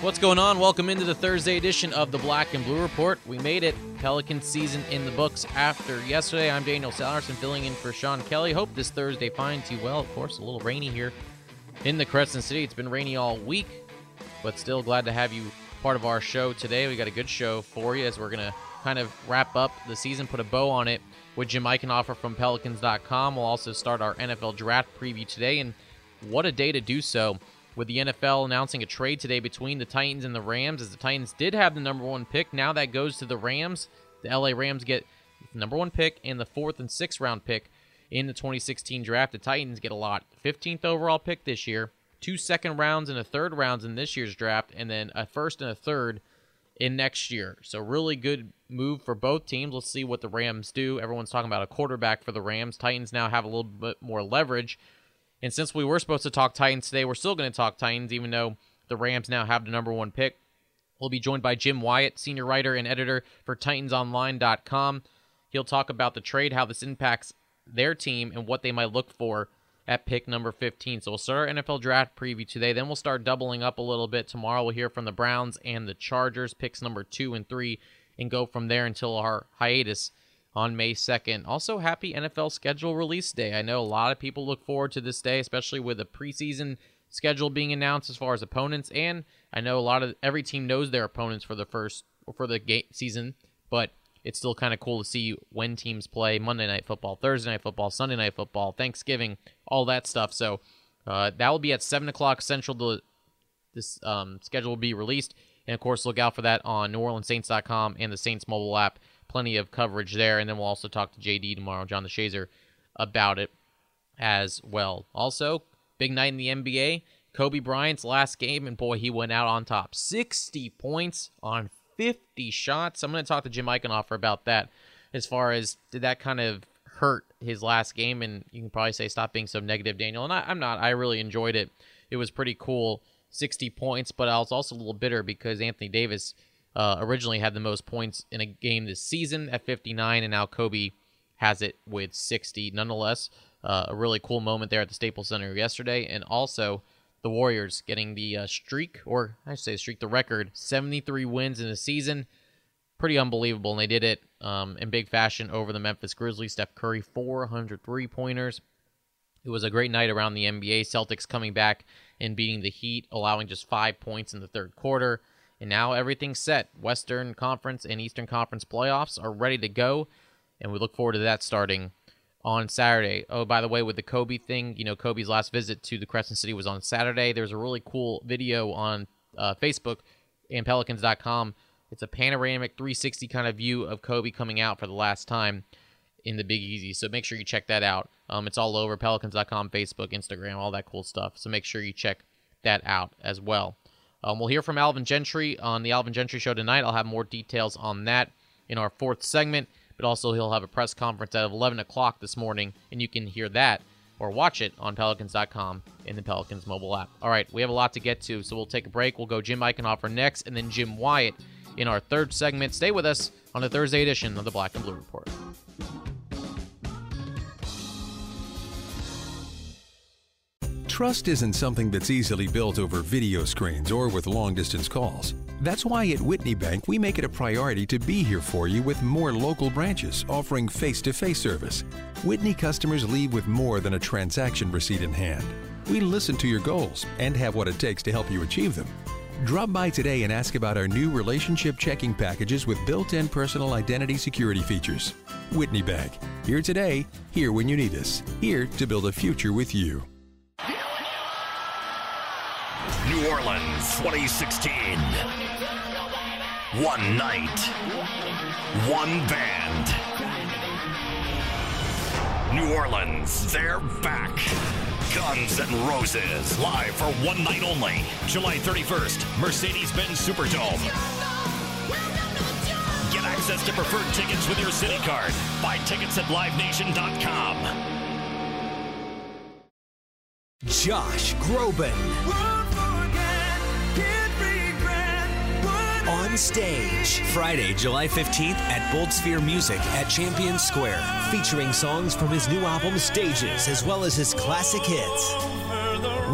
What's going on? Welcome into the Thursday edition of the Black and Blue Report. We made it. Pelican season in the books after yesterday. I'm Daniel Salarson filling in for Sean Kelly. Hope this Thursday finds you well. Of course, a little rainy here in the Crescent City. It's been rainy all week, but still glad to have you part of our show today. We got a good show for you as we're going to kind of wrap up the season, put a bow on it with Jim Eichenhofer from Pelicans.com. We'll also start our NFL draft preview today, and what a day to do so, with the NFL announcing a trade today between the Titans and the Rams, as the Titans did have the number one pick. Now that goes to the Rams. The LA Rams get the number one pick and the 4th and 6th round pick in the 2016 draft. The Titans get a lot. 15th overall pick this year, 2 second rounds and a third rounds in this year's draft, and then a 1st and a 3rd in next year. So really good move for both teams. Let's see what the Rams do. Everyone's talking about a quarterback for the Rams. Titans now have a little bit more leverage. And since we were supposed to talk Titans today, we're still going to talk Titans, even though the Rams now have the number one pick. We'll be joined by Jim Wyatt, senior writer and editor for TitansOnline.com. He'll talk about the trade, how this impacts their team, and what they might look for at pick number 15. So we'll start our NFL draft preview today. Then we'll start doubling up a little bit. Tomorrow we'll hear from the Browns and the Chargers, picks number 2 and 3, and go from there until our hiatus on May 2nd. Also, happy NFL schedule release day. I know a lot of people look forward to this day, especially with the preseason schedule being announced as far as opponents, and I know a lot of every team knows their opponents for the season, but it's still kind of cool to see when teams play Monday Night Football, Thursday Night Football, Sunday Night Football, Thanksgiving, all that stuff. So that will be at 7 o'clock Central. This schedule will be released, and of course, look out for that on neworleansaints.com and the Saints mobile app. Plenty of coverage there, and then we'll also talk to JD tomorrow, John the Shazer, about it as well. Also, big night in the NBA. Kobe Bryant's last game, and boy, he went out on top. 60 points on 50 shots. I'm going to talk to Jim Eichenhofer about that, as far as did that kind of hurt his last game, and you can probably say stop being so negative, Daniel, and I'm not. I really enjoyed it. It was pretty cool, 60 points, but I was also a little bitter because Anthony Davis originally had the most points in a game this season at 59, and now Kobe has it with 60. Nonetheless, a really cool moment there at the Staples Center yesterday, and also the Warriors getting the the record, 73 wins in the season. Pretty unbelievable, and they did it in big fashion over the Memphis Grizzlies. Steph Curry, 400 three-pointers. It was a great night around the NBA. Celtics coming back and beating the Heat, allowing just 5 points in the third quarter. And now everything's set. Western Conference and Eastern Conference playoffs are ready to go, and we look forward to that starting on Saturday. Oh, by the way, with the Kobe thing, Kobe's last visit to the Crescent City was on Saturday. There's a really cool video on Facebook and Pelicans.com. It's a panoramic 360 kind of view of Kobe coming out for the last time in the Big Easy, so make sure you check that out. It's all over Pelicans.com, Facebook, Instagram, all that cool stuff, so make sure you check that out as well. We'll hear from Alvin Gentry on the Alvin Gentry Show tonight. I'll have more details on that in our 4th segment, but also he'll have a press conference at 11 o'clock this morning, and you can hear that or watch it on Pelicans.com in the Pelicans mobile app. All right, we have a lot to get to, so we'll take a break. We'll go Jim Eichenhofer next, and then Jim Wyatt in our 3rd segment. Stay with us on the Thursday edition of the Black and Blue Report. Trust isn't something that's easily built over video screens or with long-distance calls. That's why at Whitney Bank, we make it a priority to be here for you with more local branches offering face-to-face service. Whitney customers leave with more than a transaction receipt in hand. We listen to your goals and have what it takes to help you achieve them. Drop by today and ask about our new relationship checking packages with built-in personal identity security features. Whitney Bank, here today, here when you need us, here to build a future with you. New Orleans 2016. One night, one band. New Orleans, they're back. Guns and Roses, live for one night only. July 31st, Mercedes-Benz Superdome. Get access to preferred tickets with your city card. Buy tickets at livenation.com. Josh Groban. On stage, Friday, July 15th at Bold Sphere Music at Champion Square, featuring songs from his new album Stages, as well as his classic hits,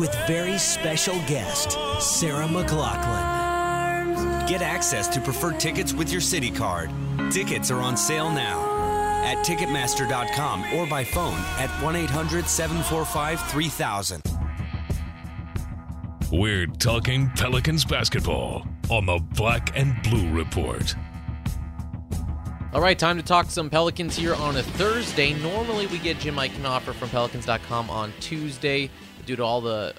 with very special guest, Sarah McLachlan. Get access to preferred tickets with your city card. Tickets are on sale now at Ticketmaster.com or by phone at 1-800-745-3000. We're talking Pelicans basketball on the Black and Blue Report. All right, time to talk some Pelicans here on a Thursday. Normally we get Jim Eichenhofer from Pelicans.com on Tuesday. Due to all the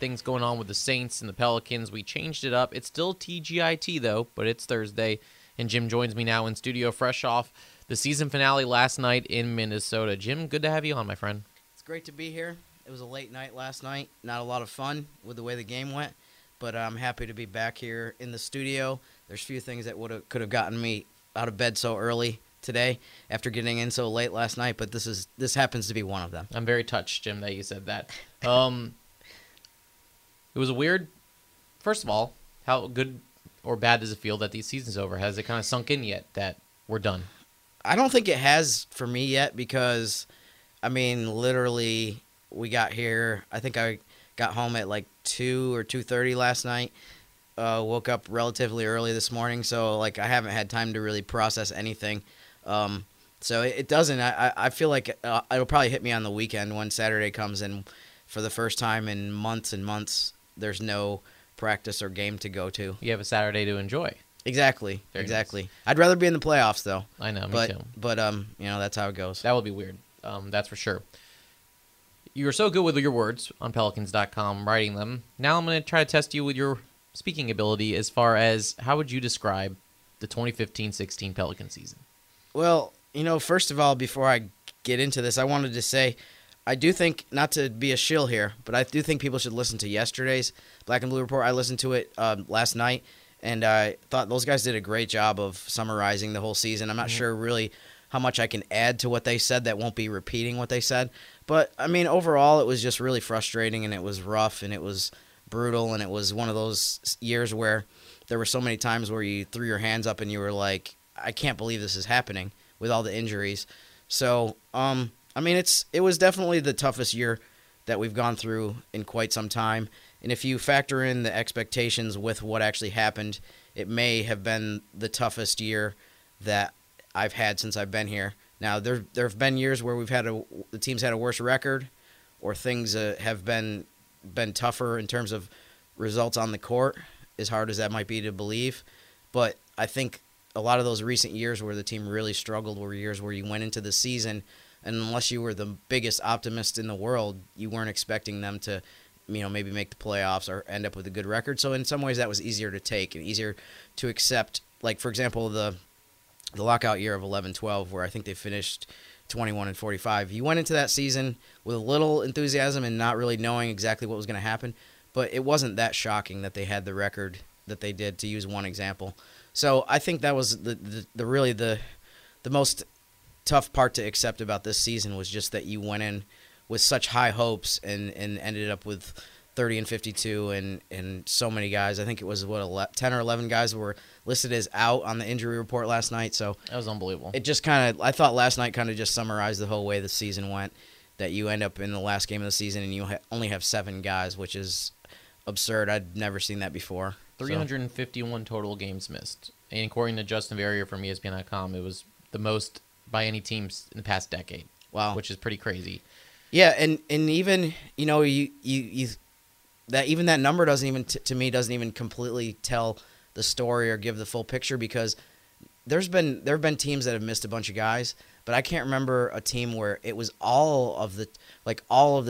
things going on with the Saints and the Pelicans, we changed it up. It's still TGIT, though, but it's Thursday. And Jim joins me now in studio, fresh off the season finale last night in Minnesota. Jim, good to have you on, my friend. It's great to be here. It was a late night last night. Not a lot of fun with the way the game went, but I'm happy to be back here in the studio. There's few things that could have gotten me out of bed so early today after getting in so late last night, but this happens to be one of them. I'm very touched, Jim, that you said that. It was a weird, first of all, how good or bad does it feel that the season's over? Has it kind of sunk in yet that we're done? I don't think it has for me yet because, I mean, literally we got here. I think I got home at like 2 or 2:30 last night. Woke up relatively early this morning, so like I haven't had time to really process anything. So it doesn't. I feel like it'll probably hit me on the weekend when Saturday comes in. For the first time in months and months, there's no practice or game to go to. You have a Saturday to enjoy. Exactly. Very exactly. Nice. I'd rather be in the playoffs, though. I know, me too. But, you know, that's how it goes. That would be weird. That's for sure. You were so good with your words on Pelicans.com, writing them. Now I'm going to try to test you with your speaking ability as far as how would you describe the 2015-16 Pelican season? Well, you know, first of all, before I get into this, I wanted to say I do think, not to be a shill here, but I do think people should listen to yesterday's Black and Blue Report. I listened to it last night, and I thought those guys did a great job of summarizing the whole season. I'm not sure really how much I can add to what they said that won't be repeating what they said. But, I mean, overall, it was just really frustrating, and it was rough, and it was brutal, and it was one of those years where there were so many times where you threw your hands up and you were like, I can't believe this is happening with all the injuries. So, I mean, it was definitely the toughest year that we've gone through in quite some time. And if you factor in the expectations with what actually happened, it may have been the toughest year that I've had since I've been here. Now, there have been years where we've had the team's had a worse record, or things have been tougher in terms of results on the court, as hard as that might be to believe. But I think a lot of those recent years where the team really struggled were years where you went into the season, and unless you were the biggest optimist in the world, you weren't expecting them to, you know, maybe make the playoffs or end up with a good record. So in some ways that was easier to take and easier to accept. Like, for example, the lockout year of 11-12, where I think they finished 21-45. You went into that season with a little enthusiasm and not really knowing exactly what was going to happen. But it wasn't that shocking that they had the record that they did, to use one example. So I think that was the really the most tough part to accept about this season, was just that you went in with such high hopes and ended up with 30-52 and so many guys. I think it was 10 or 11 guys were listed as out on the injury report last night. So that was unbelievable. It just I thought last night kind of just summarized the whole way the season went, that you end up in the last game of the season and you only have 7 guys, which is absurd. I'd never seen that before. 351 total games missed. And according to Justin Verrier from ESPN.com, it was the most by any teams in the past decade. Wow. Which is pretty crazy. Yeah, and even, you know, you that even that number doesn't even to me doesn't even completely tell the story or give the full picture, because there have been teams that have missed a bunch of guys, but I can't remember a team where it was all of the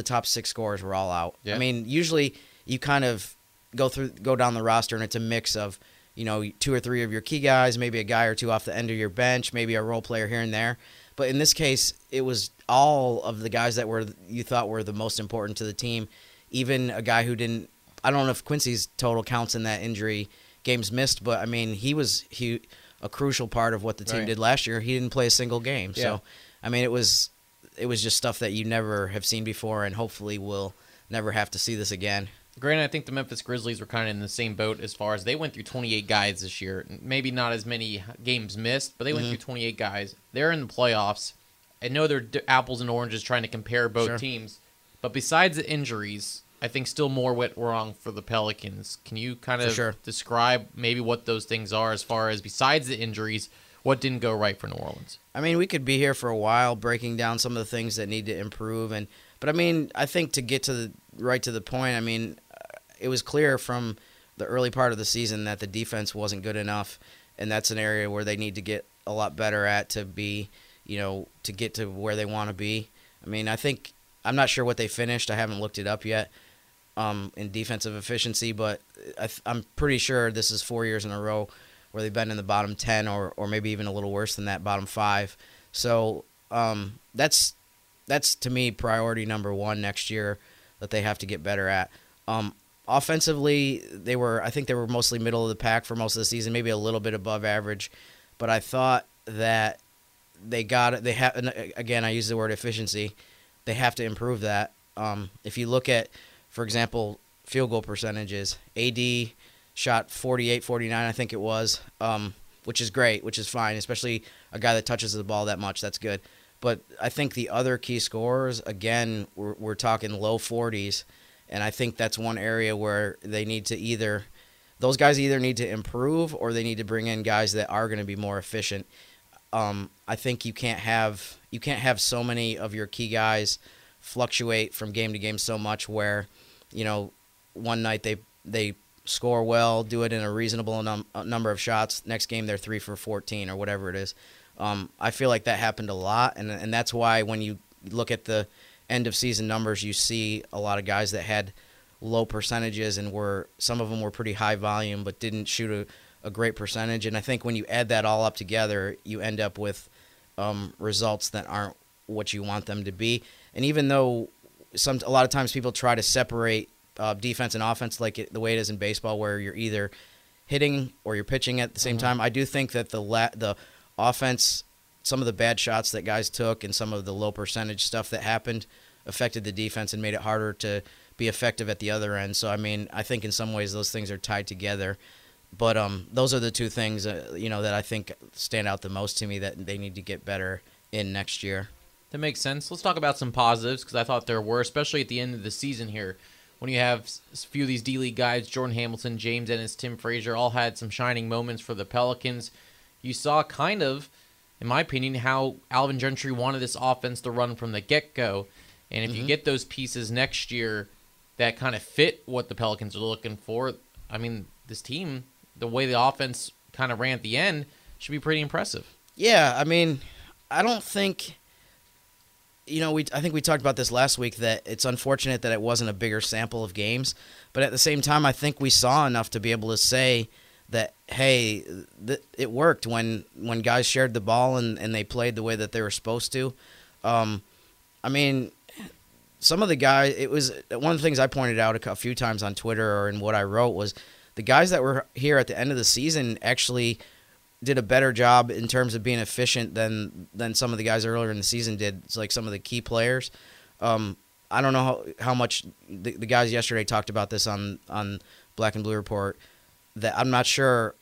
top 6 scorers were all out. Yeah. I mean, usually you kind of go down the roster and it's a mix of, you know, 2 or 3 of your key guys, maybe a guy or 2 off the end of your bench, maybe a role player here and there. But in this case, it was all of the guys that you thought were the most important to the team, even a guy who didn't. I don't know if Quincy's total counts in that injury games missed, but, I mean, he was a crucial part of what the team did last year. He didn't play a single game. Yeah. So, I mean, it was just stuff that you never have seen before and hopefully will never have to see this again. Granted, I think the Memphis Grizzlies were kind of in the same boat as far as they went through 28 guys this year. Maybe not as many games missed, but they went through 28 guys. They're in the playoffs. I know they're apples and oranges trying to compare both teams, but besides the injuries, I think still more went wrong for the Pelicans. Can you kind of describe maybe what those things are as far as besides the injuries, what didn't go right for New Orleans? I mean, we could be here for a while breaking down some of the things that need to improve, and but I mean, I think to get to the right to the point, I mean, it was clear from the early part of the season that the defense wasn't good enough, and that's an area where they need to get a lot better at to be, you know, to get to where they want to be. I mean, I think I'm not sure what they finished. I haven't looked it up yet in defensive efficiency, but I'm pretty sure this is 4 years in a row where they've been in the bottom 10 or maybe even a little worse than that, bottom 5. So that's to me priority number one next year that they have to get better at. Offensively, I think they were mostly middle of the pack for most of the season, maybe a little bit above average, but I thought that again, I use the word efficiency. They have to improve that. If you look at, for example, field goal percentages, AD shot 48-49, I think it was, which is great, which is fine, especially a guy that touches the ball that much. That's good. But I think the other key scorers, again, we're talking low 40s, and I think that's one area where they need to those guys either need to improve or they need to bring in guys that are going to be more efficient. I think you can't have so many of your key guys fluctuate from game to game so much where, you know, one night they score well, do it in a reasonable number of shots. Next game they're 3 for 14 or whatever it is. I feel like that happened a lot, and that's why when you look at the end of season numbers, you see a lot of guys that had low percentages and some of them were pretty high volume but didn't shoot a great percentage. And I think when you add that all up together, you end up with results that aren't what you want them to be. And even though a lot of times people try to separate defense and offense the way it is in baseball, where you're either hitting or you're pitching at the same time, I do think that the offense, some of the bad shots that guys took and some of the low percentage stuff that happened affected the defense and made it harder to be effective at the other end. So, I mean, I think in some ways those things are tied together. But those are the two things, you know, that I think stand out the most to me that they need to get better in next year. That makes sense. Let's talk about some positives, because I thought there were, especially at the end of the season here, when you have a few of these D-League guys, Jordan Hamilton, James Ennis, Tim Frazier, all had some shining moments for the Pelicans. You saw kind of, in my opinion, how Alvin Gentry wanted this offense to run from the get-go. And if you get those pieces next year that kind of fit what the Pelicans are looking for, I mean, this team, the way the offense kind of ran at the end, should be pretty impressive. Yeah, I mean, I don't think, you know, I think we talked about this last week, that it's unfortunate that it wasn't a bigger sample of games. But at the same time, I think we saw enough to be able to say that, hey, it worked when guys shared the ball and they played the way that they were supposed to. I mean, some of the guys, it was one of the things I pointed out a few times on Twitter or in what I wrote was, the guys that were here at the end of the season actually did a better job in terms of being efficient than some of the guys earlier in the season did. It's like some of the key players. I don't know how much the guys yesterday talked about this on Black and Blue Report, that I'm not sure.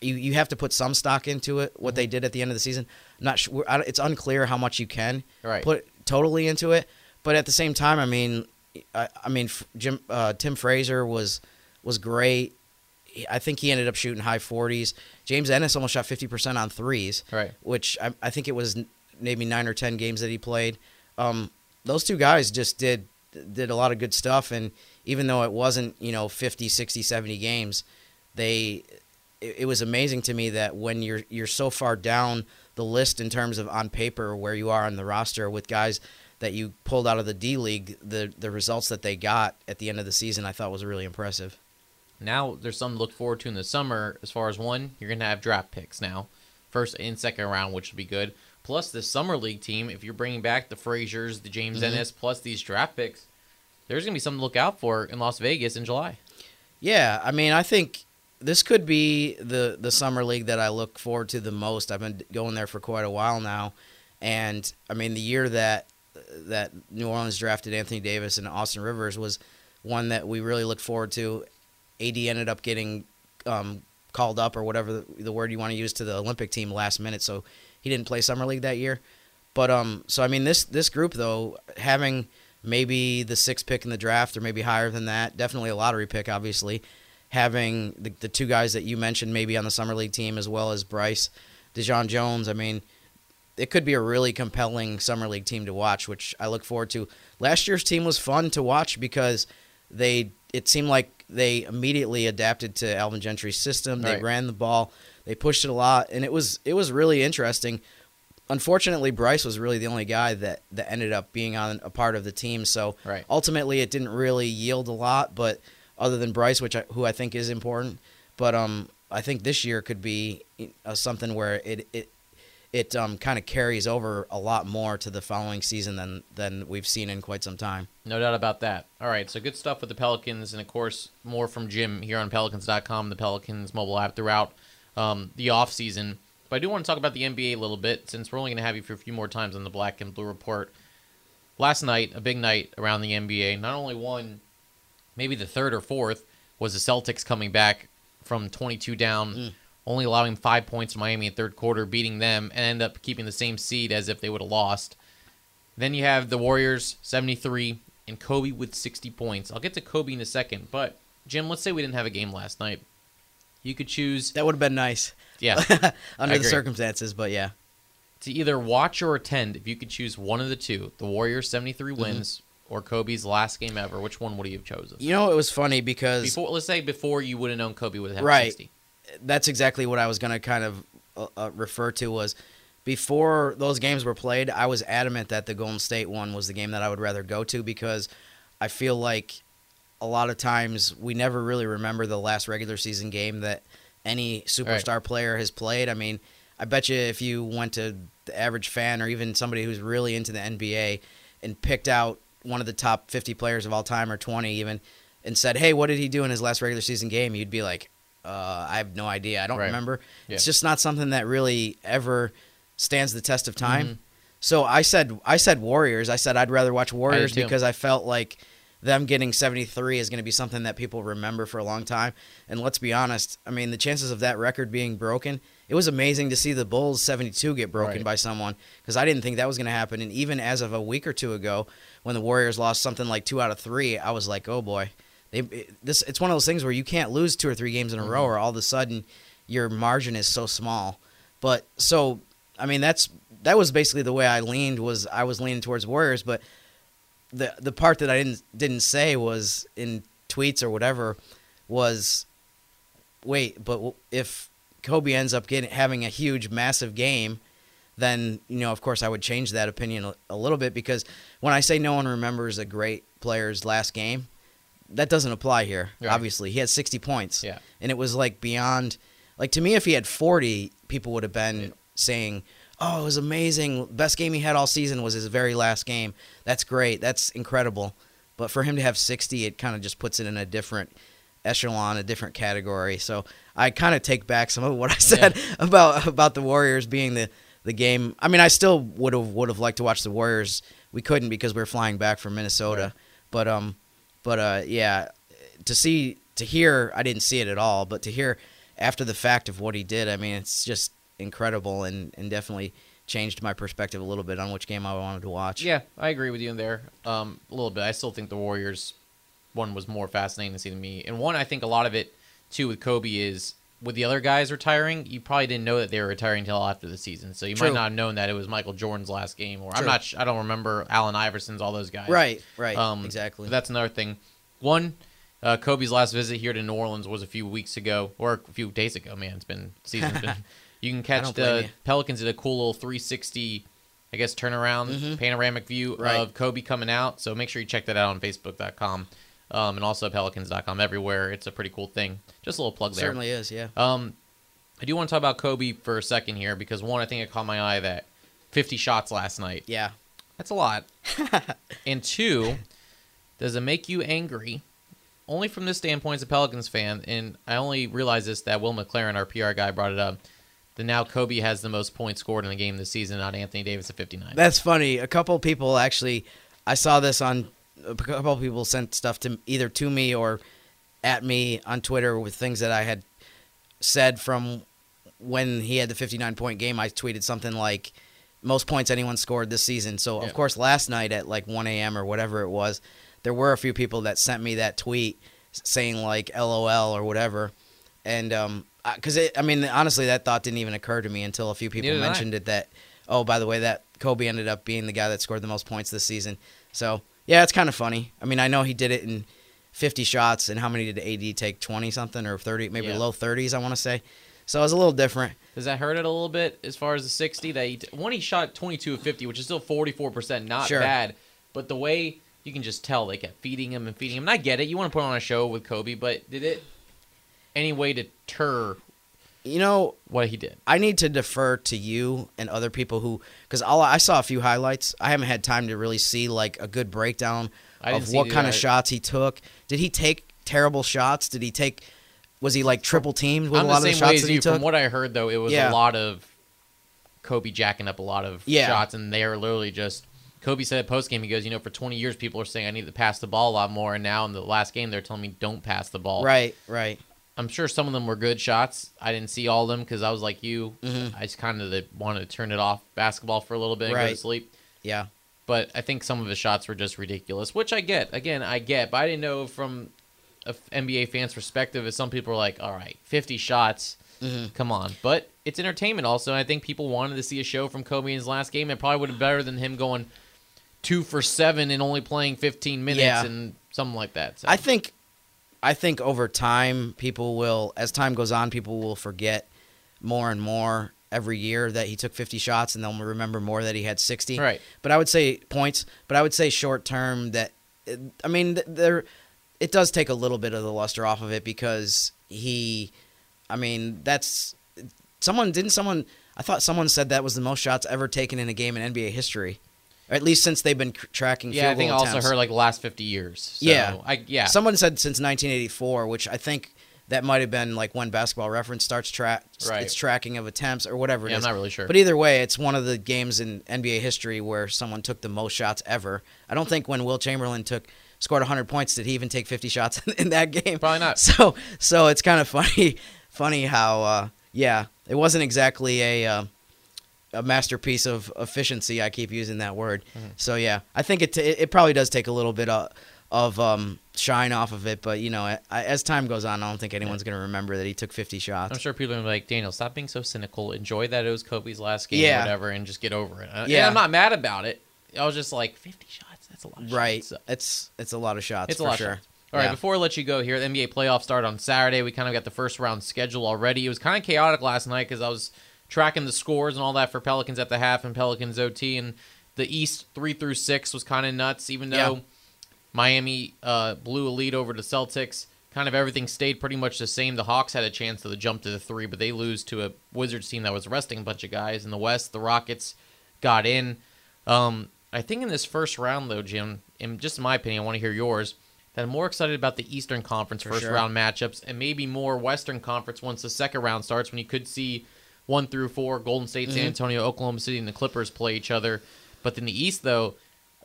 You have to put some stock into it, what they did at the end of the season. I'm not sure, it's unclear how much you can put totally into it. But at the same time, I mean, Tim Frazier was great. I think he ended up shooting high 40s. James Ennis almost shot 50% on threes, which I think it was maybe 9 or 10 games that he played. Those two guys just did a lot of good stuff, and even though it wasn't, you know, 50, 60, 70 games, it was amazing to me that when you're so far down the list in terms of on paper where you are on the roster with guys that you pulled out of the D League, the results that they got at the end of the season I thought was really impressive. Now there's something to look forward to in the summer as far as, one, you're going to have draft picks now, first and second round, which would be good. Plus the summer league team, if you're bringing back the Fraziers, the James Ennis, plus these draft picks, there's going to be something to look out for in Las Vegas in July. Yeah, I mean, I think this could be the summer league that I look forward to the most. I've been going there for quite a while now, and, I mean, the year that that New Orleans drafted Anthony Davis and Austin Rivers was one that we really looked forward to. AD ended up getting called up, or whatever the word you want to use, to the Olympic team last minute, so he didn't play Summer League that year. But so I mean, this group though, having maybe the sixth pick in the draft, or maybe higher than that, definitely a lottery pick, obviously. Having the two guys that you mentioned maybe on the Summer League team, as well as Bryce, DeJon Jones, I mean, it could be a really compelling Summer League team to watch, which I look forward to. Last year's team was fun to watch because it seemed like they immediately adapted to Alvin Gentry's system. They ran the ball. They pushed it a lot, and it was really interesting. Unfortunately, Bryce was really the only guy that ended up being on a part of the team, so ultimately it didn't really yield a lot, but other than Bryce, who I think is important. But I think this year could be something where it kind of carries over a lot more to the following season than we've seen in quite some time. No doubt about that. All right, so good stuff with the Pelicans, and, of course, more from Jim here on Pelicans.com, the Pelicans mobile app, throughout the offseason. But I do want to talk about the NBA a little bit, since we're only going to have you for a few more times on the Black and Blue Report. Last night, a big night around the NBA. Not only one, maybe the third or fourth, was the Celtics coming back from 22 down, only allowing 5 points to Miami in third quarter, beating them, and end up keeping the same seed as if they would have lost. Then you have the Warriors, 73, and Kobe with 60 points. I'll get to Kobe in a second, but, Jim, let's say we didn't have a game last night. You could choose... That would have been nice. Yeah. Under the circumstances, but yeah. To either watch or attend, if you could choose one of the two, the Warriors 73 wins or Kobe's last game ever, which one would you have chosen? You know, it was funny because... Let's say before you would have known Kobe would have had 60. That's exactly what I was going to kind of refer to, was before those games were played, I was adamant that the Golden State one was the game that I would rather go to, because I feel like... a lot of times we never really remember the last regular season game that any superstar player has played. I mean, I bet you if you went to the average fan or even somebody who's really into the NBA and picked out one of the top 50 players of all time, or 20 even, and said, hey, what did he do in his last regular season game? You'd be like, I have no idea. I don't remember. Yeah. It's just not something that really ever stands the test of time. So I said Warriors. I said I'd rather watch Warriors because I felt like them getting 73 is going to be something that people remember for a long time. And let's be honest, I mean, the chances of that record being broken, it was amazing to see the Bulls 72 get broken by someone, because I didn't think that was going to happen. And even as of a week or two ago, when the Warriors lost something like 2 out of 3, I was like, oh boy. It's one of those things where you can't lose 2 or 3 games in a row, or all of a sudden your margin is so small. But so, I mean, that was basically the way I leaned, was I was leaning towards Warriors, but the part that I didn't say was in tweets or whatever was, wait, but if Kobe ends up having a huge, massive game, then, you know, of course I would change that opinion a little bit, because when I say no one remembers a great player's last game, that doesn't apply here. Obviously, he had 60 points, and it was like beyond, like, to me, if he had 40, people would have been saying, oh, it was amazing. Best game he had all season was his very last game. That's great. That's incredible. But for him to have 60, it kind of just puts it in a different echelon, a different category. So I kind of take back some of what I said about the Warriors being the game. I mean, I still would have liked to watch the Warriors. We couldn't because we were flying back from Minnesota. But yeah, to hear, I didn't see it at all, but to hear after the fact of what he did, I mean, it's just incredible, and definitely changed my perspective a little bit on which game I wanted to watch. Yeah, I agree with you in there a little bit. I still think the Warriors one was more fascinating to see to me. And one, I think a lot of it, too, with Kobe is with the other guys retiring, you probably didn't know that they were retiring until after the season. So you might not have known that it was Michael Jordan's last game, or I don't remember Allen Iverson's, all those guys. Right, exactly. That's another thing. One, Kobe's last visit here to New Orleans was a few days ago. Man, season's been... You can catch the Pelicans at a cool little 360, I guess, turnaround, panoramic view of Kobe coming out. So make sure you check that out on Facebook.com and also Pelicans.com, everywhere. It's a pretty cool thing. Just a little plug there. It certainly is, yeah. I do want to talk about Kobe for a second here because, one, I think it caught my eye that 50 shots last night. Yeah. That's a lot. And two, does it make you angry? Only from this standpoint as a Pelicans fan, and I only realized this that Will McLaren, our PR guy, brought it up. then now Kobe has the most points scored in a game this season, not Anthony Davis at 59. That's funny. A couple people actually, I saw this on, a couple people sent stuff to either to me or at me on Twitter with things that I had said from when he had the 59-point game. I tweeted something like, most points anyone scored this season. So, yeah. Of course, last night at like 1 a.m. or whatever it was, there were a few people that sent me that tweet saying like LOL or whatever. And because, I mean, honestly, that thought didn't even occur to me until a few people mentioned it that, oh, by the way, that Kobe ended up being the guy that scored the most points this season. So, yeah, it's kind of funny. I mean, I know he did it in 50 shots, and how many did AD take, 20-something or 30, maybe low 30s, I want to say. So it was a little different. Does that hurt it a little bit as far as the 60? He shot 22 of 50, which is still 44%, not bad. But the way you can just tell they kept feeding him. And I get it. You want to put on a show with Kobe, but did it any way deter what he did? I need to defer to you and other people who – because I saw a few highlights. I haven't had time to really see like a good breakdown of what kind of shots he took. Did he take terrible shots? Did he take – was he like triple teamed with a lot of the shots that he took? From what I heard, though, it was a lot of Kobe jacking up a lot of shots, and they are literally just. Kobe said at postgame, he goes, for 20 years, people are saying I need to pass the ball a lot more, and now in the last game, they're telling me don't pass the ball. Right. I'm sure some of them were good shots. I didn't see all of them because I was like you. Mm-hmm. I just kind of wanted to turn it off basketball for a little bit and go to sleep. Yeah. But I think some of his shots were just ridiculous, which I get. Again, but I didn't know from NBA fans' perspective is some people are like, all right, 50 shots, come on. But it's entertainment also, and I think people wanted to see a show from Kobe in his last game. It probably would have been better than him going 2 for 7 and only playing 15 minutes and something like that. So. I think over time, as time goes on, people will forget more and more every year that he took 50 shots, and they'll remember more that he had 60. Right. But I would say points, but I would say short-term that, I mean, it does take a little bit of the luster off of it because I thought someone said that was the most shots ever taken in a game in NBA history, or at least since they've been tracking field goal attempts. Yeah, I think I also heard like the last 50 years. So someone said since 1984, which I think that might have been like when Basketball Reference starts its tracking of attempts or whatever it is. I'm not really sure. But either way, it's one of the games in NBA history where someone took the most shots ever. I don't think when Will Chamberlain scored 100 points, did he even take 50 shots in that game? Probably not. So it's kind of funny how, it wasn't exactly a masterpiece of efficiency. I keep using that word. Mm-hmm. So, yeah, I think it probably does take a little bit of shine off of it. But, as time goes on, I don't think anyone's going to remember that he took 50 shots. I'm sure people are going to be like, Daniel, stop being so cynical. Enjoy that it was Kobe's last game or whatever and just get over it. And I'm not mad about it. I was just like, 50 shots. That's a lot of shots. Right. It's a lot of shots, it's for a lot sure. Of shots. All right, before I let you go here, the NBA playoffs start on Saturday. We kind of got the first round schedule already. It was kind of chaotic last night because I was tracking the scores and all that for Pelicans at the half and Pelicans OT, and the East 3 through 6 was kind of nuts, even though Miami blew a lead over the Celtics. Kind of everything stayed pretty much the same. The Hawks had a chance to jump to the 3, but they lose to a Wizards team that was resting a bunch of guys. In the West, the Rockets got in. I think in this first round, though, Jim, and just in my opinion, I want to hear yours, that I'm more excited about the Eastern Conference first-round matchups and maybe more Western Conference once the second round starts, when you could see 1 through 4, Golden State, San Antonio, Oklahoma City, and the Clippers play each other. But in the East, though,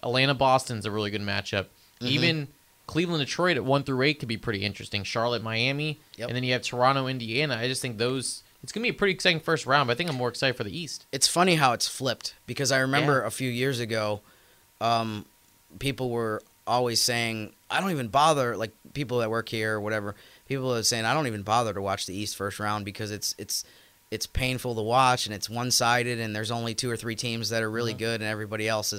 Atlanta-Boston's a really good matchup. Mm-hmm. Even Cleveland-Detroit at 1 through 8 could be pretty interesting. Charlotte-Miami, and then you have Toronto-Indiana. I just think those... It's going to be a pretty exciting first round, but I think I'm more excited for the East. It's funny how it's flipped, because I remember a few years ago, people were always saying, I don't even bother, like people that work here or whatever, people are saying, I don't even bother to watch the East first round because it's painful to watch and it's one-sided and there's only 2 or 3 teams that are really good and everybody else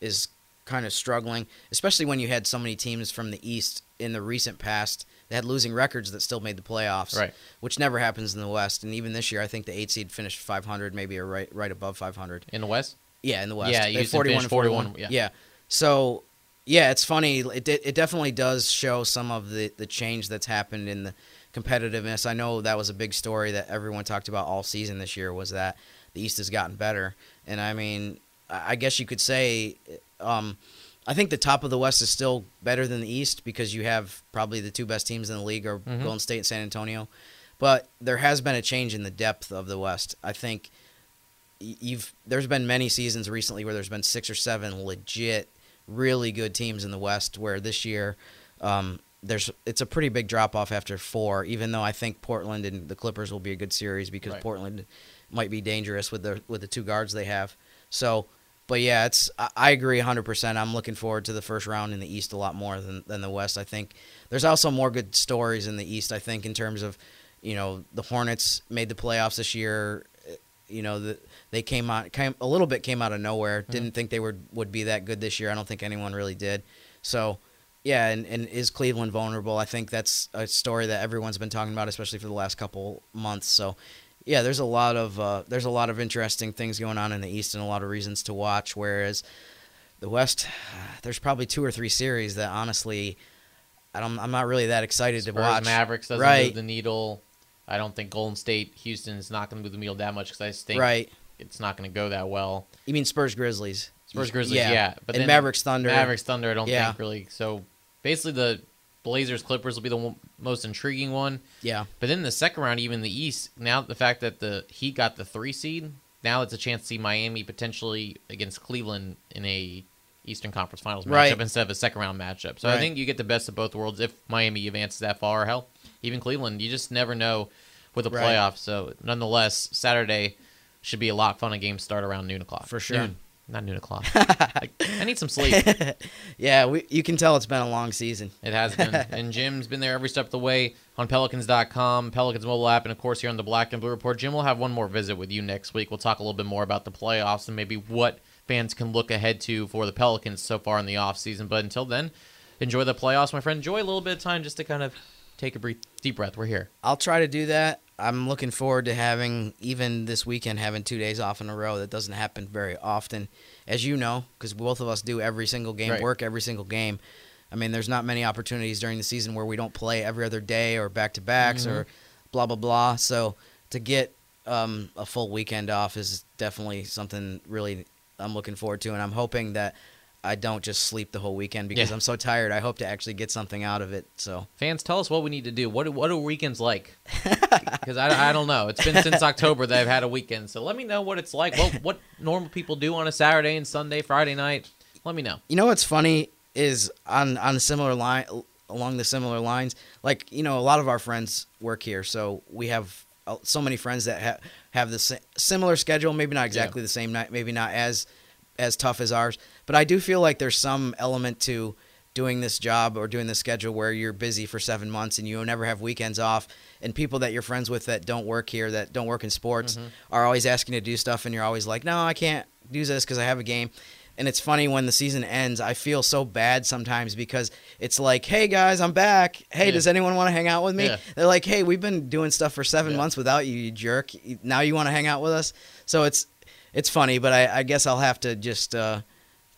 is kind of struggling, especially when you had so many teams from the East in the recent past. They had losing records that still made the playoffs, which never happens in the West. And even this year, I think the 8 seed finished 500, maybe or right above 500. In the West? Yeah, in the West. Yeah, you said 41. Yeah. So, yeah, it's funny. It definitely does show some of the change that's happened in the competitiveness. I know that was a big story that everyone talked about all season this year, was that the East has gotten better. And, I mean, I guess you could say I think the top of the West is still better than the East because you have probably the 2 best teams in the league are Golden State and San Antonio. But there has been a change in the depth of the West. I think there's been many seasons recently where there's been 6 or 7 legit, really good teams in the West, where this year it's a pretty big drop-off after 4, even though I think Portland and the Clippers will be a good series because right. Portland might be dangerous with the 2 guards they have. So, but yeah, I agree 100%. I'm looking forward to the first round in the East a lot more than the West, I think. There's also more good stories in the East, I think, in terms of, you know, the Hornets made the playoffs this year. You know, they came out of nowhere. Mm-hmm. Didn't think they would be that good this year. I don't think anyone really did. So, yeah, and is Cleveland vulnerable? I think that's a story that everyone's been talking about, especially for the last couple months. So, yeah, there's a lot of interesting things going on in the East and a lot of reasons to watch. Whereas the West, there's probably 2 or 3 series that honestly, I'm not really that excited to watch. Mavericks doesn't move the needle. I don't think Golden State, Houston is not going to move the needle that much because I think it's not going to go that well. You mean Spurs-Grizzlies? Spurs-Grizzlies, yeah. But and Mavericks-Thunder. Mavericks-Thunder, I don't think really. So basically the Blazers-Clippers will be the most intriguing one. Yeah. But then the second round, even the East, now the fact that the Heat got the 3 seed, now it's a chance to see Miami potentially against Cleveland in a Eastern Conference Finals matchup instead of a second-round matchup. So I think you get the best of both worlds if Miami advances that far. Hell, even Cleveland, you just never know with a playoff. So nonetheless, Saturday should be a lot of fun. A game start around noon o'clock. For sure. Not noon o'clock. I need some sleep. Yeah, you can tell it's been a long season. It has been. And Jim's been there every step of the way on Pelicans.com, Pelicans mobile app, and, of course, here on the Black and Blue Report. Jim, we'll have one more visit with you next week. We'll talk a little bit more about the playoffs and maybe what fans can look ahead to for the Pelicans so far in the offseason. But until then, enjoy the playoffs, my friend. Enjoy a little bit of time just to kind of take a deep breath. We're here. I'll try to do that. I'm looking forward to having 2 days off in a row. That doesn't happen very often, as you know, because both of us do every single game, work every single game. I mean, there's not many opportunities during the season where we don't play every other day or back-to-backs or blah, blah, blah. So to get a full weekend off is definitely something really I'm looking forward to, and I'm hoping that I don't just sleep the whole weekend because I'm so tired. I hope to actually get something out of it. So, fans, tell us what we need to do. What are weekends like? Because I don't know. It's been since October that I've had a weekend. So let me know what it's like. What normal people do on a Saturday and Sunday, Friday night. Let me know. You know what's funny is along the similar lines. Like, you know, a lot of our friends work here, so we have so many friends that have the similar schedule, maybe not exactly the same night, maybe not as tough as ours. But I do feel like there's some element to doing this job or doing this schedule where you're busy for 7 months and you never have weekends off, and people that you're friends with that don't work here, that don't work in sports, are always asking to do stuff, and you're always like, no, I can't do this because I have a game. And it's funny, when the season ends, I feel so bad sometimes because it's like, hey, guys, I'm back. Hey, does anyone want to hang out with me? Yeah. They're like, hey, we've been doing stuff for 7 months without you, you jerk. Now you want to hang out with us? So it's funny, but I guess I'll have to just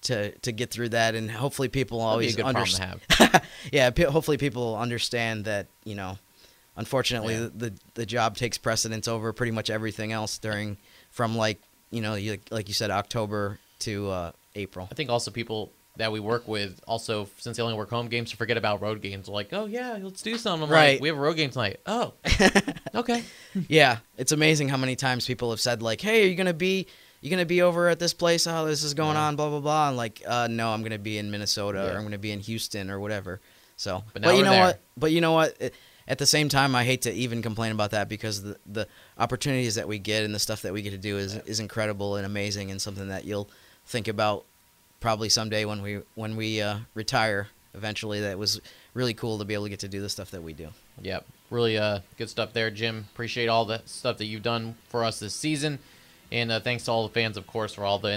to get through that, and hopefully people always understand. Yeah, hopefully people understand that, you know, unfortunately the job takes precedence over pretty much everything else from like, you know, like you said, October to April. I think also people that we work with also, since they only work home games, to forget about road games. They're like, oh yeah, let's do something. I'm like, we have a road game tonight. Oh, okay. Yeah, it's amazing how many times people have said like, hey, are you gonna be? You're going to be over at this place? Oh, this is going on, blah, blah, blah. And like, no, I'm going to be in Minnesota or I'm going to be in Houston or whatever. So, but you know there. What? But you know what? At the same time, I hate to even complain about that because the opportunities that we get and the stuff that we get to do is incredible and amazing, and something that you'll think about probably someday when we retire eventually. That was really cool to be able to get to do the stuff that we do. Yep. Really good stuff there, Jim. Appreciate all the stuff that you've done for us this season. And thanks to all the fans, of course, for all the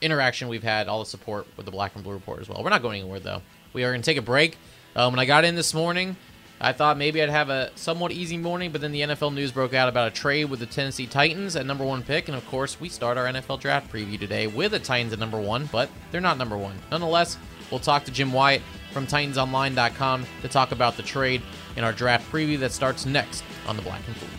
interaction we've had, all the support with the Black and Blue Report as well. We're not going anywhere, though. We are going to take a break. When I got in this morning, I thought maybe I'd have a somewhat easy morning, but then the NFL news broke out about a trade with the Tennessee Titans at #1 pick. And, of course, we start our NFL draft preview today with the Titans at #1, but they're not #1. Nonetheless, we'll talk to Jim Wyatt from TitansOnline.com to talk about the trade in our draft preview that starts next on the Black and Blue Report.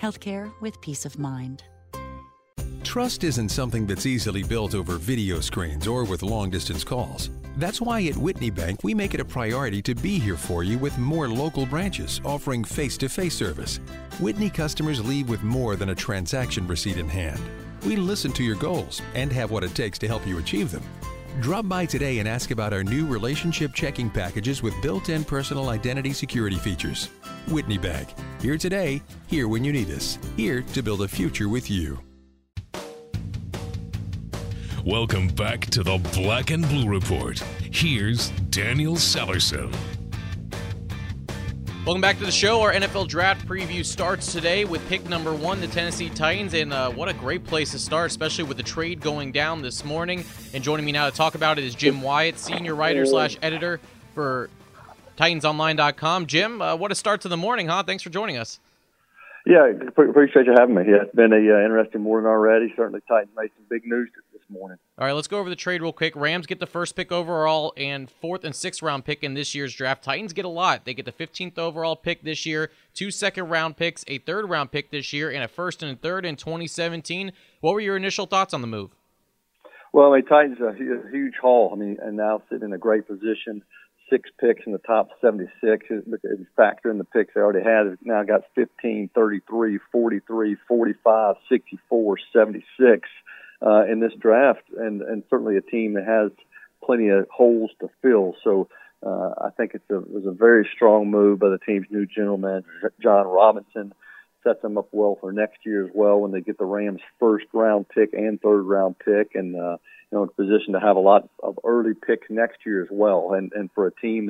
Healthcare with peace of mind. Trust isn't something that's easily built over video screens or with long-distance calls. That's why at Whitney Bank, we make it a priority to be here for you with more local branches offering face-to-face service. Whitney customers leave with more than a transaction receipt in hand. We listen to your goals and have what it takes to help you achieve them. Drop by today and ask about our new relationship checking packages with built-in personal identity security features. Whitney Bank. Here today, here when you need us. Here to build a future with you. Welcome back to the Black and Blue Report. Here's Daniel Sellerson. Welcome back to the show. Our NFL Draft Preview starts today with pick number 1, the Tennessee Titans, and what a great place to start, especially with the trade going down this morning. And joining me now to talk about it is Jim Wyatt, senior writer / editor for TitansOnline.com. Jim, what a start to the morning, huh? Thanks for joining us. Yeah, appreciate you having me. Yeah, it's been an interesting morning already. Certainly Titans made some big news this morning. All right, let's go over the trade real quick. Rams get the first pick overall and 4th and 6th round pick in this year's draft. Titans get a lot. They get the 15th overall pick this year, 2 second-round picks, a 3rd round pick this year, and a 1st and a 3rd in 2017. What were your initial thoughts on the move? Well, I mean, Titans are a huge haul. I mean, and now sitting in a great position. 6 picks in the top 76. Factor in the picks they already had. They've now got 15, 33, 43, 45, 64, 76 in this draft, and certainly a team that has plenty of holes to fill. So I think it was a very strong move by the team's new general manager, John Robinson. Sets them up well for next year as well when they get the Rams' 1st round pick and 3rd round pick, and in a position to have a lot of early picks next year as well. And for a team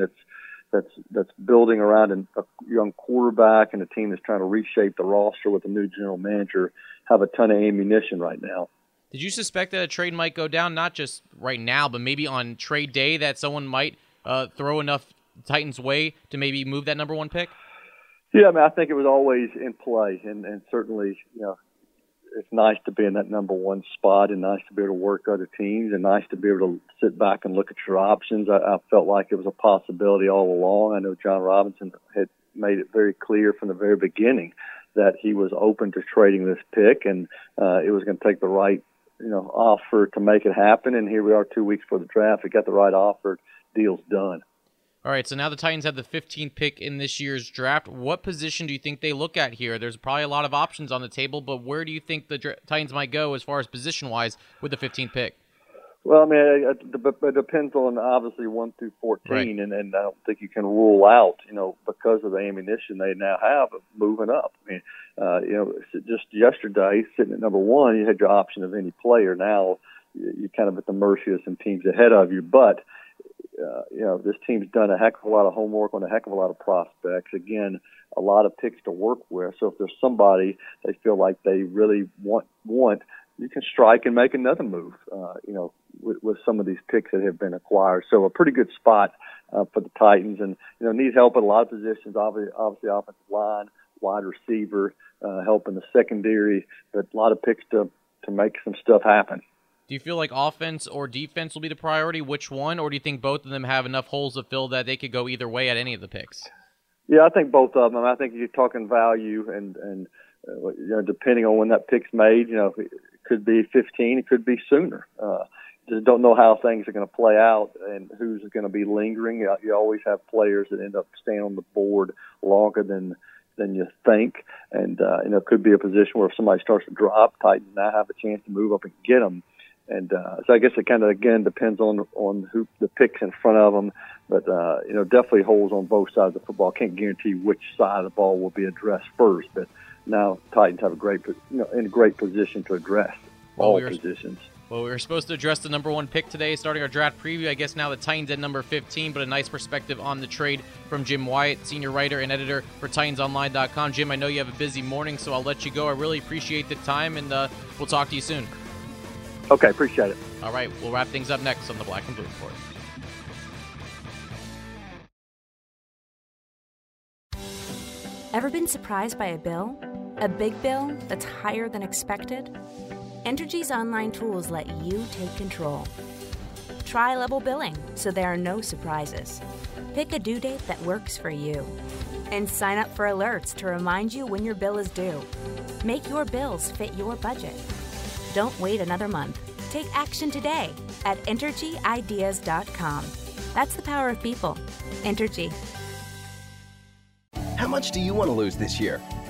that's building around a young quarterback and a team that's trying to reshape the roster with a new general manager, have a ton of ammunition right now. Did you suspect that a trade might go down, not just right now, but maybe on trade day, that someone might throw enough Titans way to maybe move that number 1 pick? Yeah, I mean, I think it was always in play, and certainly, you know, it's nice to be in that number 1 spot, and nice to be able to work other teams, and nice to be able to sit back and look at your options. I felt like it was a possibility all along. I know John Robinson had made it very clear from the very beginning that he was open to trading this pick, and it was going to take the right, you know, offer to make it happen. And here we are 2 weeks before the draft. We got the right offer. Deal's done. All right, so now the Titans have the 15th pick in this year's draft. What position do you think they look at here? There's probably a lot of options on the table, but where do you think the Titans might go as far as position-wise with the 15th pick? Well, I mean, it depends on, obviously, 1 through 14, right. And I don't think you can rule out, you know, because of the ammunition they now have of moving up. I mean, you know, just yesterday, sitting at number 1, you had your option of any player. Now you're kind of at the mercy of some teams ahead of you, but you know, this team's done a heck of a lot of homework on a heck of a lot of prospects. Again, a lot of picks to work with. So if there's somebody they feel like they really want, you can strike and make another move, you know, with some of these picks that have been acquired. So a pretty good spot for the Titans, and, you know, need help at a lot of positions, obviously offensive line, wide receiver, help in the secondary, but a lot of picks to make some stuff happen. Do you feel like offense or defense will be the priority? Which one? Or do you think both of them have enough holes to fill that they could go either way at any of the picks? Yeah, I think both of them. I think you're talking value, and you know, depending on when that pick's made, you know, it could be 15, it could be sooner. Just don't know how things are going to play out and who's going to be lingering. You always have players that end up staying on the board longer than you think, and you know, it could be a position where if somebody starts to drop, Titans now have a chance to move up and get them. And so I guess it kind of, again, depends on who the picks in front of them. But, you know, definitely holes on both sides of football. I can't guarantee which side of the ball will be addressed first. But now Titans have a great, you know, in a great position to address all positions. Well, we were supposed to address the number one pick today, starting our draft preview. I guess now the Titans at number 15, but a nice perspective on the trade from Jim Wyatt, senior writer and editor for TitansOnline.com. Jim, I know you have a busy morning, so I'll let you go. I really appreciate the time, and we'll talk to you soon. Okay, appreciate it. All right, we'll wrap things up next on the Black and Blue Report. Ever been surprised by a bill? A big bill that's higher than expected? Entergy's online tools let you take control. Try level billing so there are no surprises. Pick a due date that works for you. And sign up for alerts to remind you when your bill is due. Make your bills fit your budget. Don't wait another month. Take action today at EntergyIdeas.com. That's the power of people. Entergy. How much do you want to lose this year?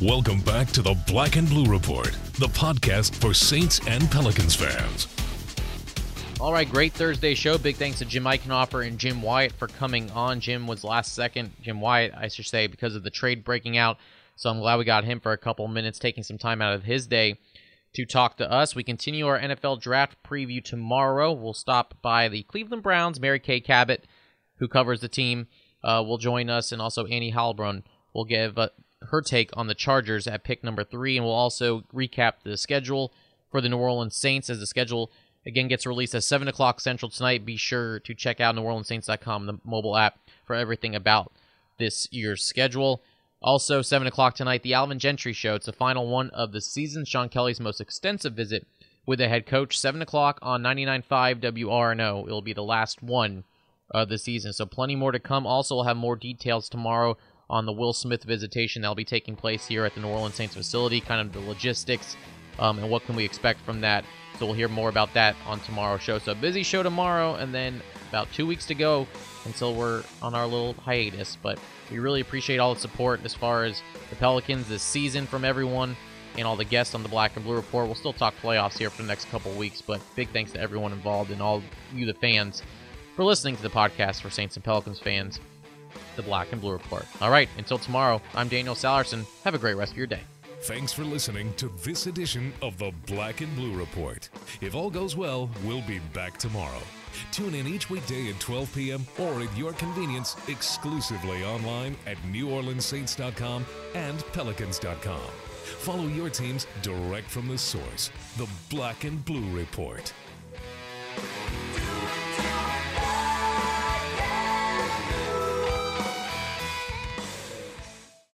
Welcome back to the Black and Blue Report, the podcast for Saints and Pelicans fans. All right, great Thursday show. Big thanks to Jim Eichenhofer and Jim Wyatt for coming on. Jim was last second. Jim Wyatt, I should say, because of the trade breaking out. So I'm glad we got him for a couple minutes, taking some time out of his day to talk to us. We continue our NFL draft preview tomorrow. We'll stop by the Cleveland Browns. Mary Kay Cabot, who covers the team, will join us, and also Annie Halbrun will give her take on the Chargers at pick number 3, and we'll also recap the schedule for the New Orleans Saints as the schedule again gets released at 7 o'clock Central tonight. Be sure to check out neworleansaints.com, the mobile app, for everything about this year's schedule. Also, 7 o'clock tonight, the Alvin Gentry Show. It's the final one of the season, Sean Kelly's most extensive visit with a head coach. 7 o'clock on 99.5 WRNO. It'll be the last one of the season, so plenty more to come. Also, we'll have more details tomorrow on the Will Smith visitation that'll be taking place here at the New Orleans Saints facility, kind of the logistics and what can we expect from that. So we'll hear more about that on tomorrow's show. So a busy show tomorrow, and then about 2 weeks to go until we're on our little hiatus. But we really appreciate all the support as far as the Pelicans this season from everyone and all the guests on the Black and Blue Report. We'll still talk playoffs here for the next couple weeks, but big thanks to everyone involved and all you, the fans, for listening to the podcast for Saints and Pelicans fans, the Black and Blue Report. All right, until tomorrow, I'm Daniel Salarson. Have a great rest of your day. Thanks for listening to this edition of the Black and Blue Report. If all goes well, we'll be back tomorrow. Tune in each weekday at 12 p.m. or at your convenience, exclusively online at neworleansaints.com and pelicans.com. Follow your teams direct from the source, the Black and Blue Report.